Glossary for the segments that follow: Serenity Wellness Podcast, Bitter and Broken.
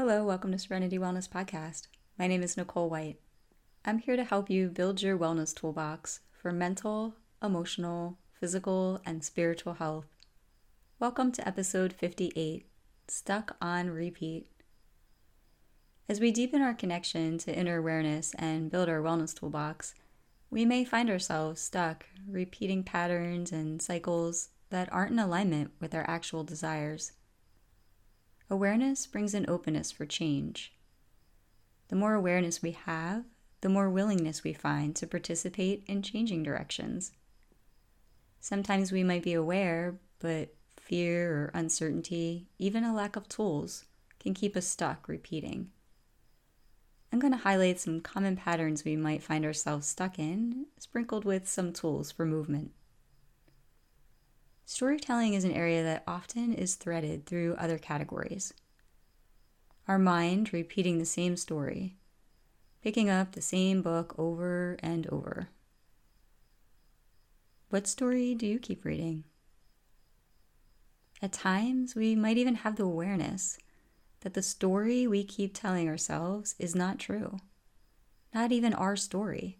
Hello, welcome to Serenity Wellness Podcast. My name is Nicole White. I'm here to help you build your wellness toolbox for mental, emotional, physical, and spiritual health. Welcome to episode 58, Stuck on Repeat. As we deepen our connection to inner awareness and build our wellness toolbox, we may find ourselves stuck repeating patterns and cycles that aren't in alignment with our actual desires. Awareness brings an openness for change. The more awareness we have, the more willingness we find to participate in changing directions. Sometimes we might be aware, but fear or uncertainty, even a lack of tools, can keep us stuck repeating. I'm going to highlight some common patterns we might find ourselves stuck in, sprinkled with some tools for movement. Storytelling is an area that often is threaded through other categories. Our mind repeating the same story, picking up the same book over and over. What story do you keep reading? At times, we might even have the awareness that the story we keep telling ourselves is not true, not even our story,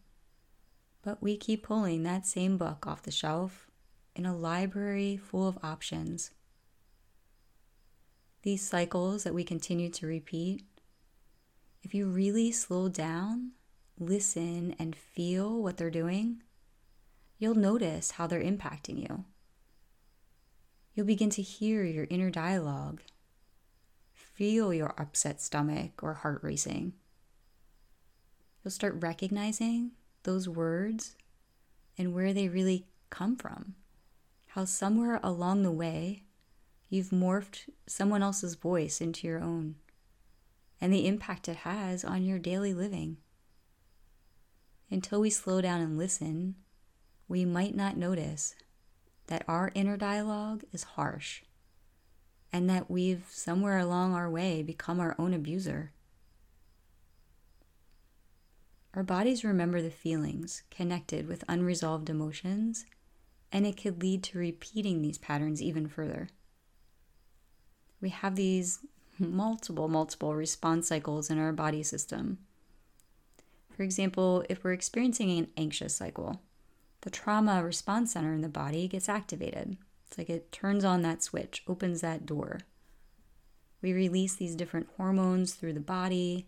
but we keep pulling that same book off the shelf in a library full of options. These cycles that we continue to repeat, if you really slow down, listen, and feel what they're doing, you'll notice how they're impacting you. You'll begin to hear your inner dialogue, feel your upset stomach or heart racing. You'll start recognizing those words and where they really come from. How somewhere along the way, you've morphed someone else's voice into your own, and the impact it has on your daily living. Until we slow down and listen, we might not notice that our inner dialogue is harsh, and that we've somewhere along our way become our own abuser. Our bodies remember the feelings connected with unresolved emotions, and it could lead to repeating these patterns even further. We have these multiple response cycles in our body system. For example, if we're experiencing an anxious cycle, the trauma response center in the body gets activated. It's like it turns on that switch, opens that door. We release these different hormones through the body.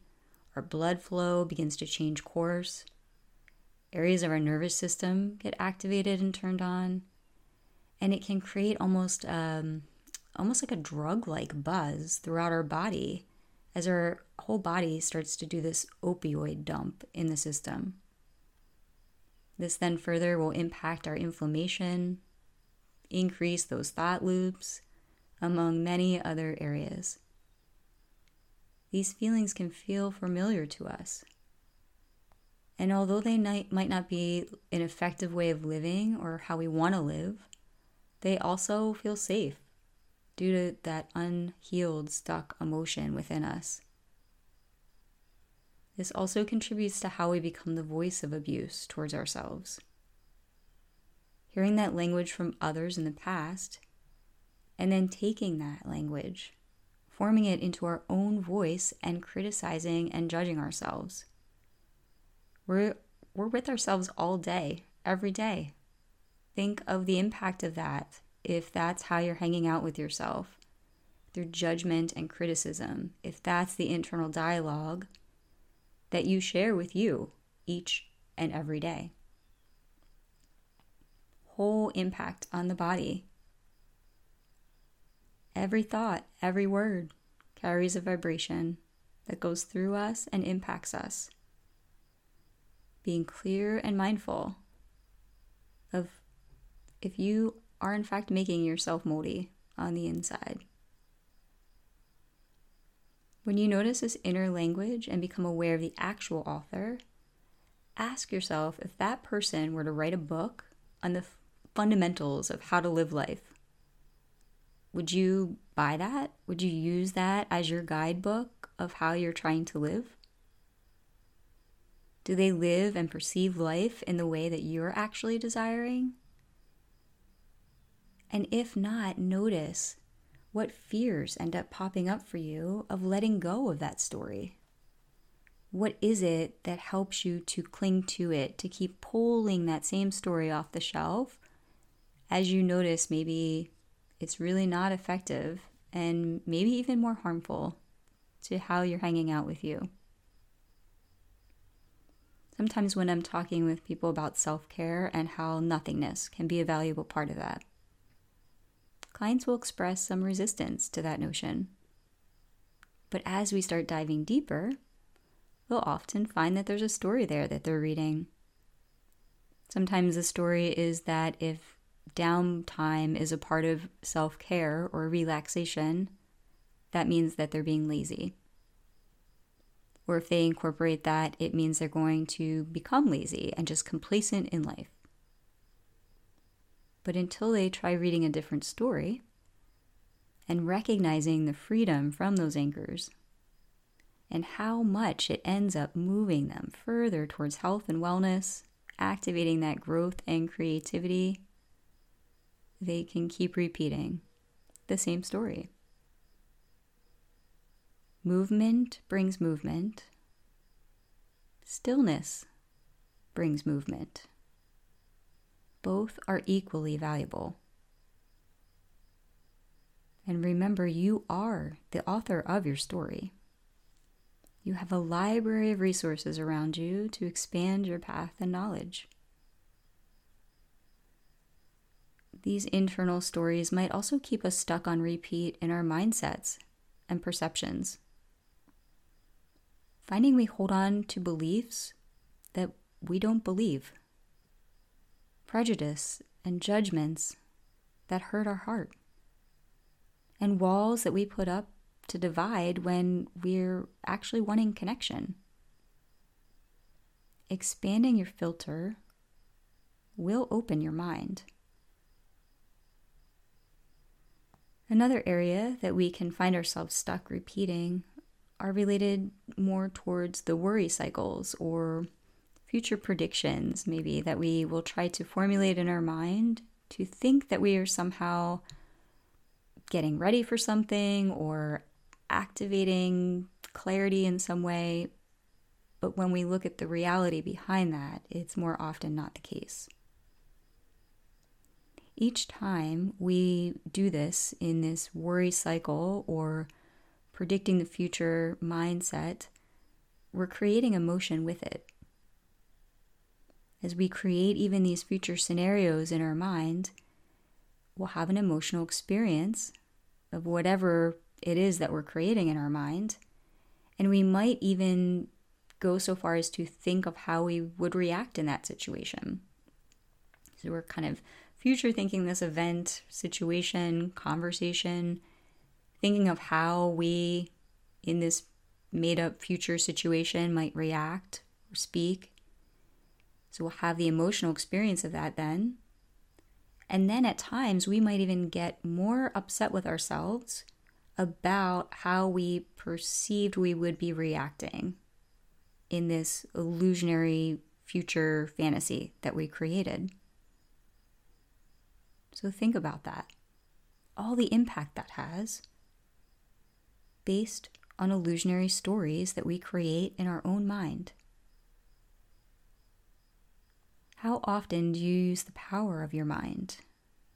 Our blood flow begins to change course. Areas of our nervous system get activated and turned on, and it can create almost like a drug-like buzz throughout our body as our whole body starts to do this opioid dump in the system. This then further will impact our inflammation, increase those thought loops, among many other areas. These feelings can feel familiar to us. And although they might not be an effective way of living or how we want to live, they also feel safe due to that unhealed, stuck emotion within us. This also contributes to how we become the voice of abuse towards ourselves. Hearing that language from others in the past, and then taking that language, forming it into our own voice and criticizing and judging ourselves. We're with ourselves all day, every day. Think of the impact of that if that's how you're hanging out with yourself, through judgment and criticism, if that's the internal dialogue that you share with you each and every day. Whole impact on the body. Every thought, every word carries a vibration that goes through us and impacts us. Being clear and mindful of if you are in fact making yourself moldy on the inside. When you notice this inner language and become aware of the actual author, ask yourself if that person were to write a book on the fundamentals of how to live life, would you buy that? Would you use that as your guidebook of how you're trying to live? Do they live and perceive life in the way that you're actually desiring? And if not, notice What fears end up popping up for you of letting go of that story? What is it that helps you to cling to it, to keep pulling that same story off the shelf as you notice maybe it's really not effective and maybe even more harmful to how you're hanging out with you? Sometimes when I'm talking with people about self-care and how nothingness can be a valuable part of that, clients will express some resistance to that notion. But as we start diving deeper, they'll often find that there's a story there that they're reading. Sometimes the story is that if downtime is a part of self-care or relaxation, that means that they're being lazy. Or if they incorporate that, it means they're going to become lazy and just complacent in life. But until they try reading a different story and recognizing the freedom from those anchors and how much it ends up moving them further towards health and wellness, activating that growth and creativity, they can keep repeating the same story. Movement brings movement. Stillness brings movement. Both are equally valuable. And remember, you are the author of your story. You have a library of resources around you to expand your path and knowledge. These internal stories might also keep us stuck on repeat in our mindsets and perceptions. Finding we hold on to beliefs that we don't believe. Prejudice and judgments that hurt our heart, and walls that we put up to divide when we're actually wanting connection. Expanding your filter will open your mind. Another area that we can find ourselves stuck repeating are related more towards the worry cycles or future predictions, maybe, that we will try to formulate in our mind to think that we are somehow getting ready for something or activating clarity in some way. But when we look at the reality behind that, it's more often not the case. Each time we do this in this worry cycle or predicting the future mindset, we're creating emotion with it. As we create even these future scenarios in our mind, we'll have an emotional experience of whatever it is that we're creating in our mind. And we might even go so far as to think of how we would react in that situation. So we're kind of future thinking this event, situation, conversation, thinking of how we in this made-up future situation might react or speak. So we'll have the emotional experience of that then. And then at times we might even get more upset with ourselves about how we perceived we would be reacting in this illusionary future fantasy that we created. So think about that. All the impact that has based on illusionary stories that we create in our own mind. How often do you use the power of your mind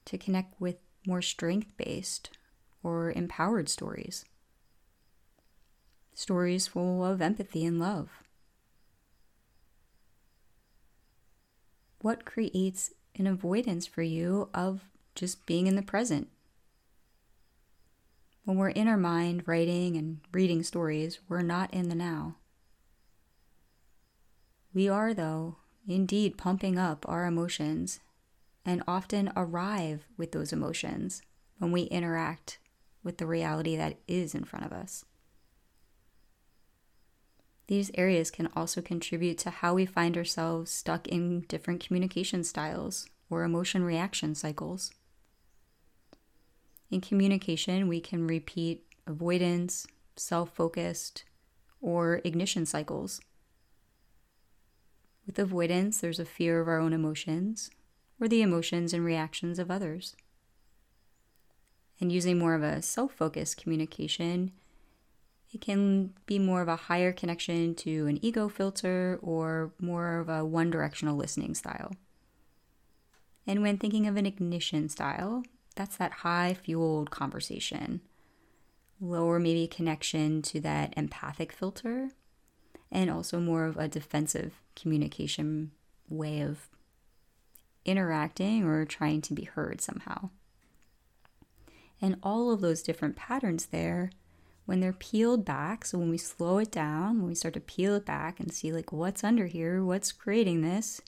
to connect with more strength-based or empowered stories? Stories full of empathy and love. What creates an avoidance for you of just being in the present? When we're in our mind writing and reading stories, we're not in the now. We are, though, indeed pumping up our emotions, and often arrive with those emotions when we interact with the reality that is in front of us. These areas can also contribute to how we find ourselves stuck in different communication styles or emotion reaction cycles. In communication, we can repeat avoidance, self-focused, or ignition cycles. With avoidance, there's a fear of our own emotions or the emotions and reactions of others. and using more of a self-focused communication, it can be more of a higher connection to an ego filter or more of a one-directional listening style. And when thinking of an ignition style, that's that high-fueled conversation, lower maybe connection to that empathic filter, and also more of a defensive communication way of interacting or trying to be heard somehow. And all of those different patterns there, when they're peeled back, so when we slow it down, when we start to peel it back and see like what's under here, what's creating this,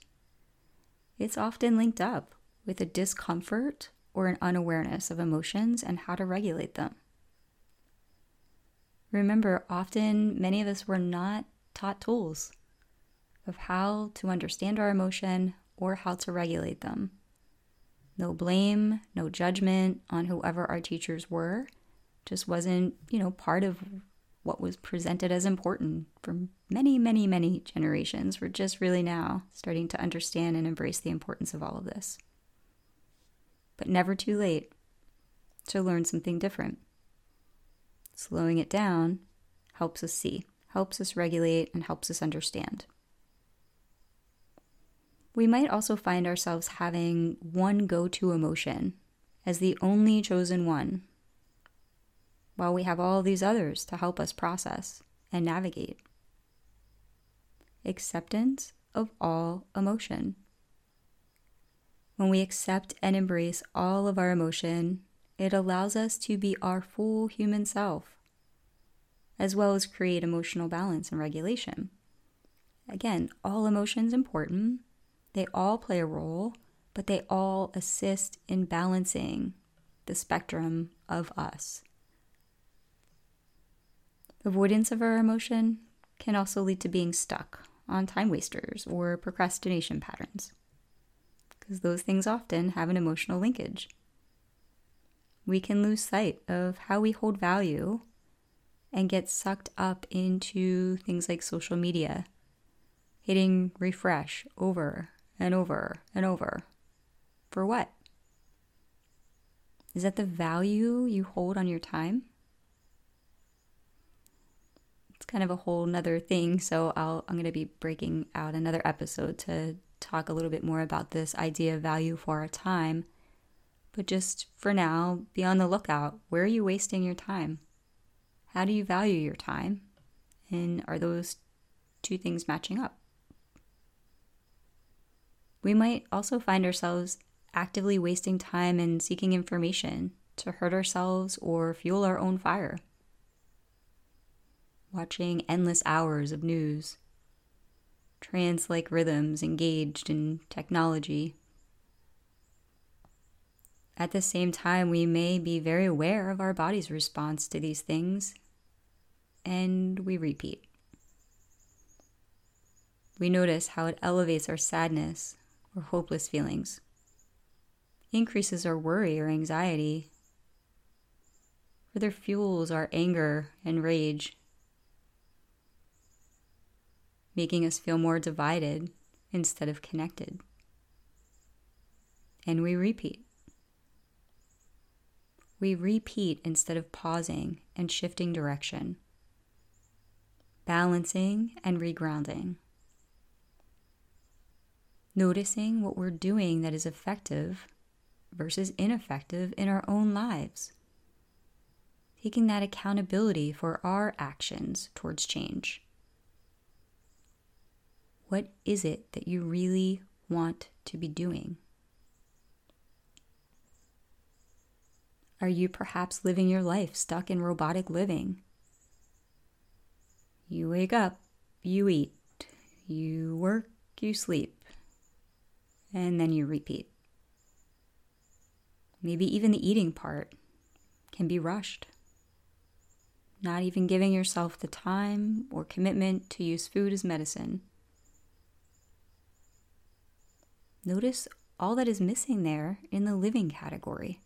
it's often linked up with a discomfort or an unawareness of emotions and how to regulate them. Remember, often many of us were not taught tools of how to understand our emotion or how to regulate them. No blame, no judgment on whoever our teachers were. Just wasn't, part of what was presented as important for many, many, many generations. We're just really now starting to understand and embrace the importance of all of this. But never too late to learn something different. Slowing it down helps us see, helps us regulate, and helps us understand. We might also find ourselves having one go-to emotion as the only chosen one, while we have all these others to help us process and navigate. Acceptance of all emotion. When we accept and embrace all of our emotion, it allows us to be our full human self, as well as create emotional balance and regulation. Again, all emotions important. They all play a role, but they all assist in balancing the spectrum of us. Avoidance of our emotion can also lead to being stuck on time wasters or procrastination patterns, because those things often have an emotional linkage. We can lose sight of how we hold value and get sucked up into things like social media, hitting refresh over and over and over. For what? Is that the value you hold on your time? It's kind of a whole nother thing, so I'm going to be breaking out another episode to talk a little bit more about this idea of value for our time. But just for now, be on the lookout. Where are you wasting your time? How do you value your time? And are those two things matching up? We might also find ourselves actively wasting time and seeking information to hurt ourselves or fuel our own fire. Watching endless hours of news, trance-like rhythms engaged in technology. At the same time, we may be very aware of our body's response to these things, and we repeat. We notice how it elevates our sadness or hopeless feelings, increases our worry or anxiety, further fuels our anger and rage, making us feel more divided instead of connected. And we repeat. We repeat instead of pausing and shifting direction, balancing and regrounding, noticing what we're doing that is effective versus ineffective in our own lives, taking that accountability for our actions towards change. What is it that you really want to be doing? Are you perhaps living your life stuck in robotic living? You wake up, you eat, you work, you sleep, and then you repeat. Maybe even the eating part can be rushed. Not even giving yourself the time or commitment to use food as medicine. Notice all that is missing there in the living category.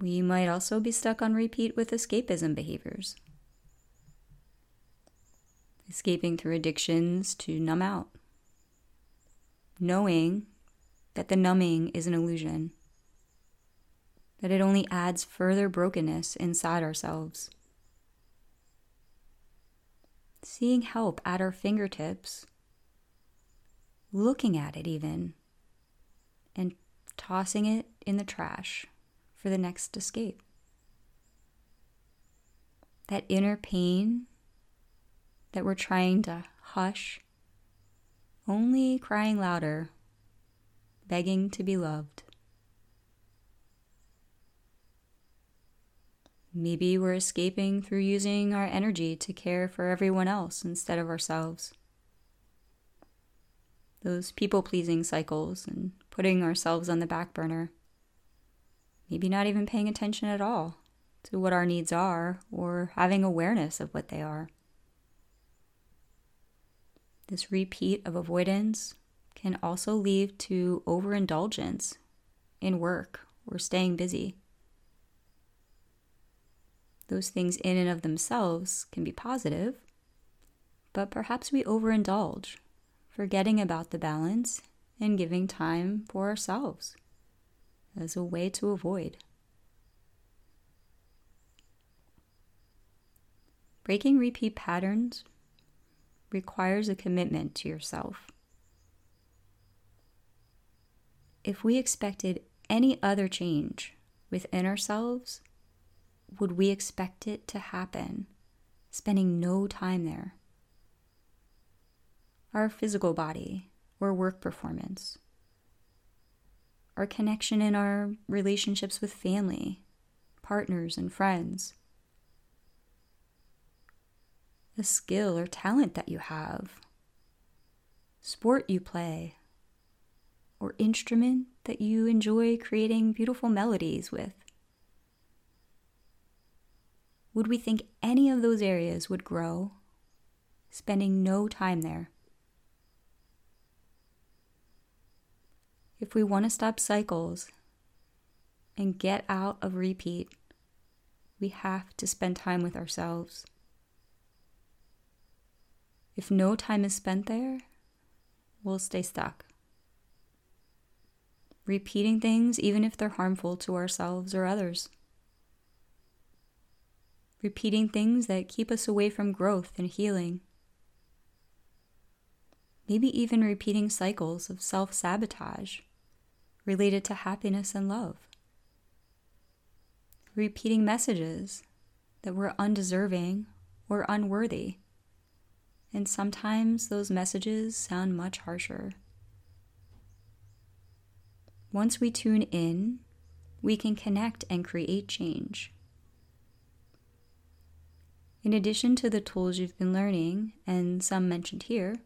We might also be stuck on repeat with escapism behaviors. Escaping through addictions to numb out. Knowing that the numbing is an illusion, that it only adds further brokenness inside ourselves. Seeing help at our fingertips, looking at it even, and tossing it in the trash for the next escape. That inner pain that we're trying to hush, only crying louder, begging to be loved. Maybe we're escaping through using our energy to care for everyone else instead of ourselves. Those people-pleasing cycles and putting ourselves on the back burner. Maybe not even paying attention at all to what our needs are or having awareness of what they are. This repeat of avoidance can also lead to overindulgence in work or staying busy. Those things in and of themselves can be positive, but perhaps we overindulge, forgetting about the balance and giving time for ourselves as a way to avoid. Breaking repeat patterns requires a commitment to yourself. If we expected any other change within ourselves, would we expect it to happen, spending no time there? Our physical body or work performance, our connection in our relationships with family, partners, and friends, a skill or talent that you have, sport you play, or instrument that you enjoy creating beautiful melodies with. Would we think any of those areas would grow, spending no time there? If we want to stop cycles and get out of repeat, we have to spend time with ourselves. If no time is spent there, we'll stay stuck, repeating things even if they're harmful to ourselves or others. Repeating things that keep us away from growth and healing. Maybe even repeating cycles of self-sabotage related to happiness and love. Repeating messages that we're undeserving or unworthy. And sometimes those messages sound much harsher. Once we tune in, we can connect and create change. In addition to the tools you've been learning, and some mentioned here,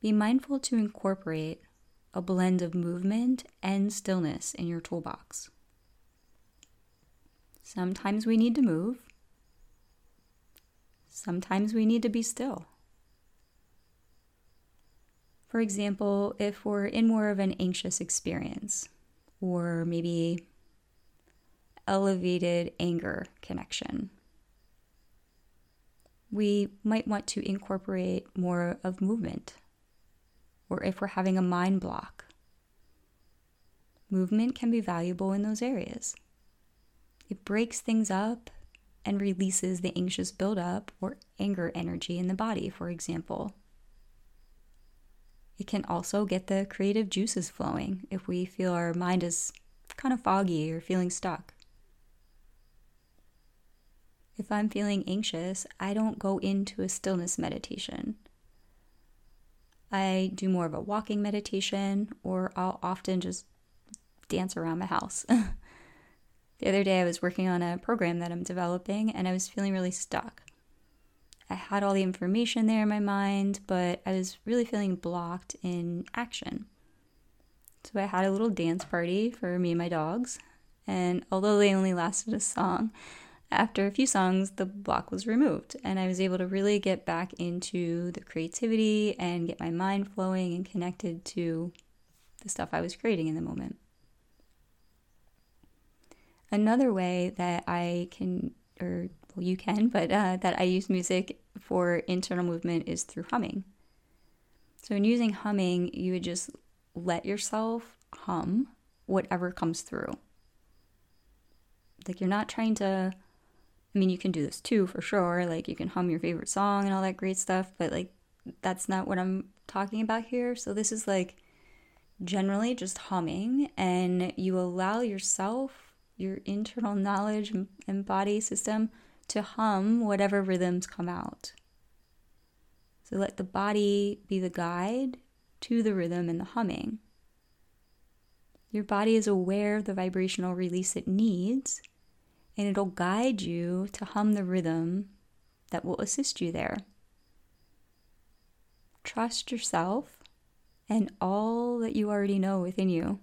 be mindful to incorporate a blend of movement and stillness in your toolbox. Sometimes we need to move. Sometimes we need to be still. For example, if we're in more of an anxious experience, or maybe elevated anger connection, we might want to incorporate more of movement, or if we're having a mind block. Movement can be valuable in those areas. It breaks things up and releases the anxious buildup or anger energy in the body, for example. It can also get the creative juices flowing if we feel our mind is kind of foggy or feeling stuck. If I'm feeling anxious, I don't go into a stillness meditation. I do more of a walking meditation, or I'll often just dance around my house. The other day I was working on a program that I'm developing and I was feeling really stuck. I had all the information there in my mind, but I was really feeling blocked in action. So I had a little dance party for me and my dogs, and although they only lasted a song, after a few songs, the block was removed, and I was able to really get back into the creativity and get my mind flowing and connected to the stuff I was creating in the moment. Another way that I can, or well, you can, but that I use music for internal movement is through humming. So in using humming, you would just let yourself hum whatever comes through. Like, you're not trying to, I mean, you can do this too, for sure. Like, you can hum your favorite song and all that great stuff, but like, that's not what I'm talking about here. So this is like generally just humming, and you allow yourself, your internal knowledge and body system, to hum whatever rhythms come out. So let the body be the guide to the rhythm and the humming. Your body is aware of the vibrational release it needs, and it'll guide you to hum the rhythm that will assist you there. Trust yourself and all that you already know within you.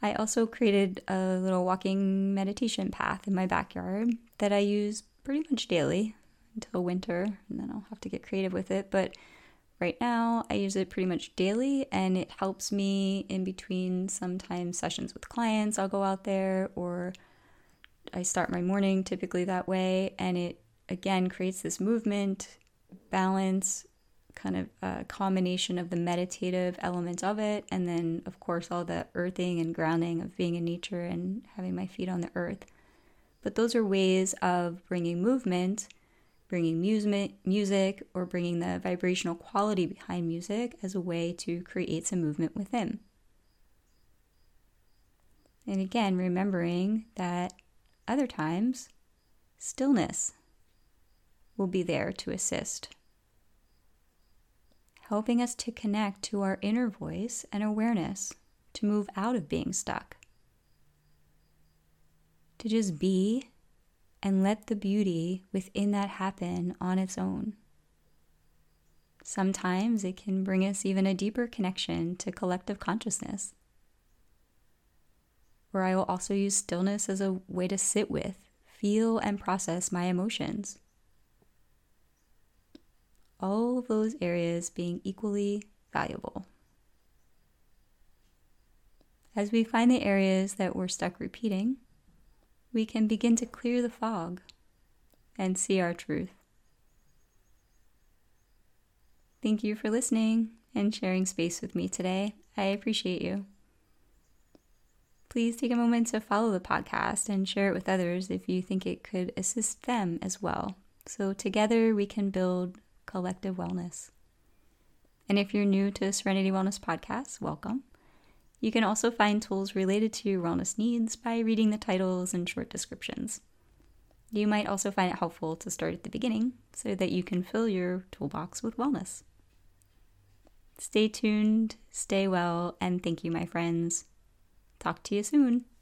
I also created a little walking meditation path in my backyard that I use pretty much daily until winter, and then I'll have to get creative with it. But right now, I use it pretty much daily, and it helps me in between sometimes sessions with clients. I'll go out there, or I start my morning typically that way, and it again creates this movement, balance, kind of a combination of the meditative element of it, and then of course all the earthing and grounding of being in nature and having my feet on the earth. But those are ways of bringing movement, bringing music, or bringing the vibrational quality behind music as a way to create some movement within. And again, remembering that other times, stillness will be there to assist, helping us to connect to our inner voice and awareness, to move out of being stuck, to just be, and let the beauty within that happen on its own. Sometimes it can bring us even a deeper connection to collective consciousness, where I will also use stillness as a way to sit with, feel, and process my emotions. All of those areas being equally valuable. As we find the areas that we're stuck repeating, we can begin to clear the fog and see our truth. Thank you for listening and sharing space with me today. I appreciate you. Please take a moment to follow the podcast and share it with others if you think it could assist them as well. So together we can build collective wellness. And if you're new to Serenity Wellness Podcast, welcome. You can also find tools related to your wellness needs by reading the titles and short descriptions. You might also find it helpful to start at the beginning so that you can fill your toolbox with wellness. Stay tuned, stay well, and thank you, my friends. Talk to you soon.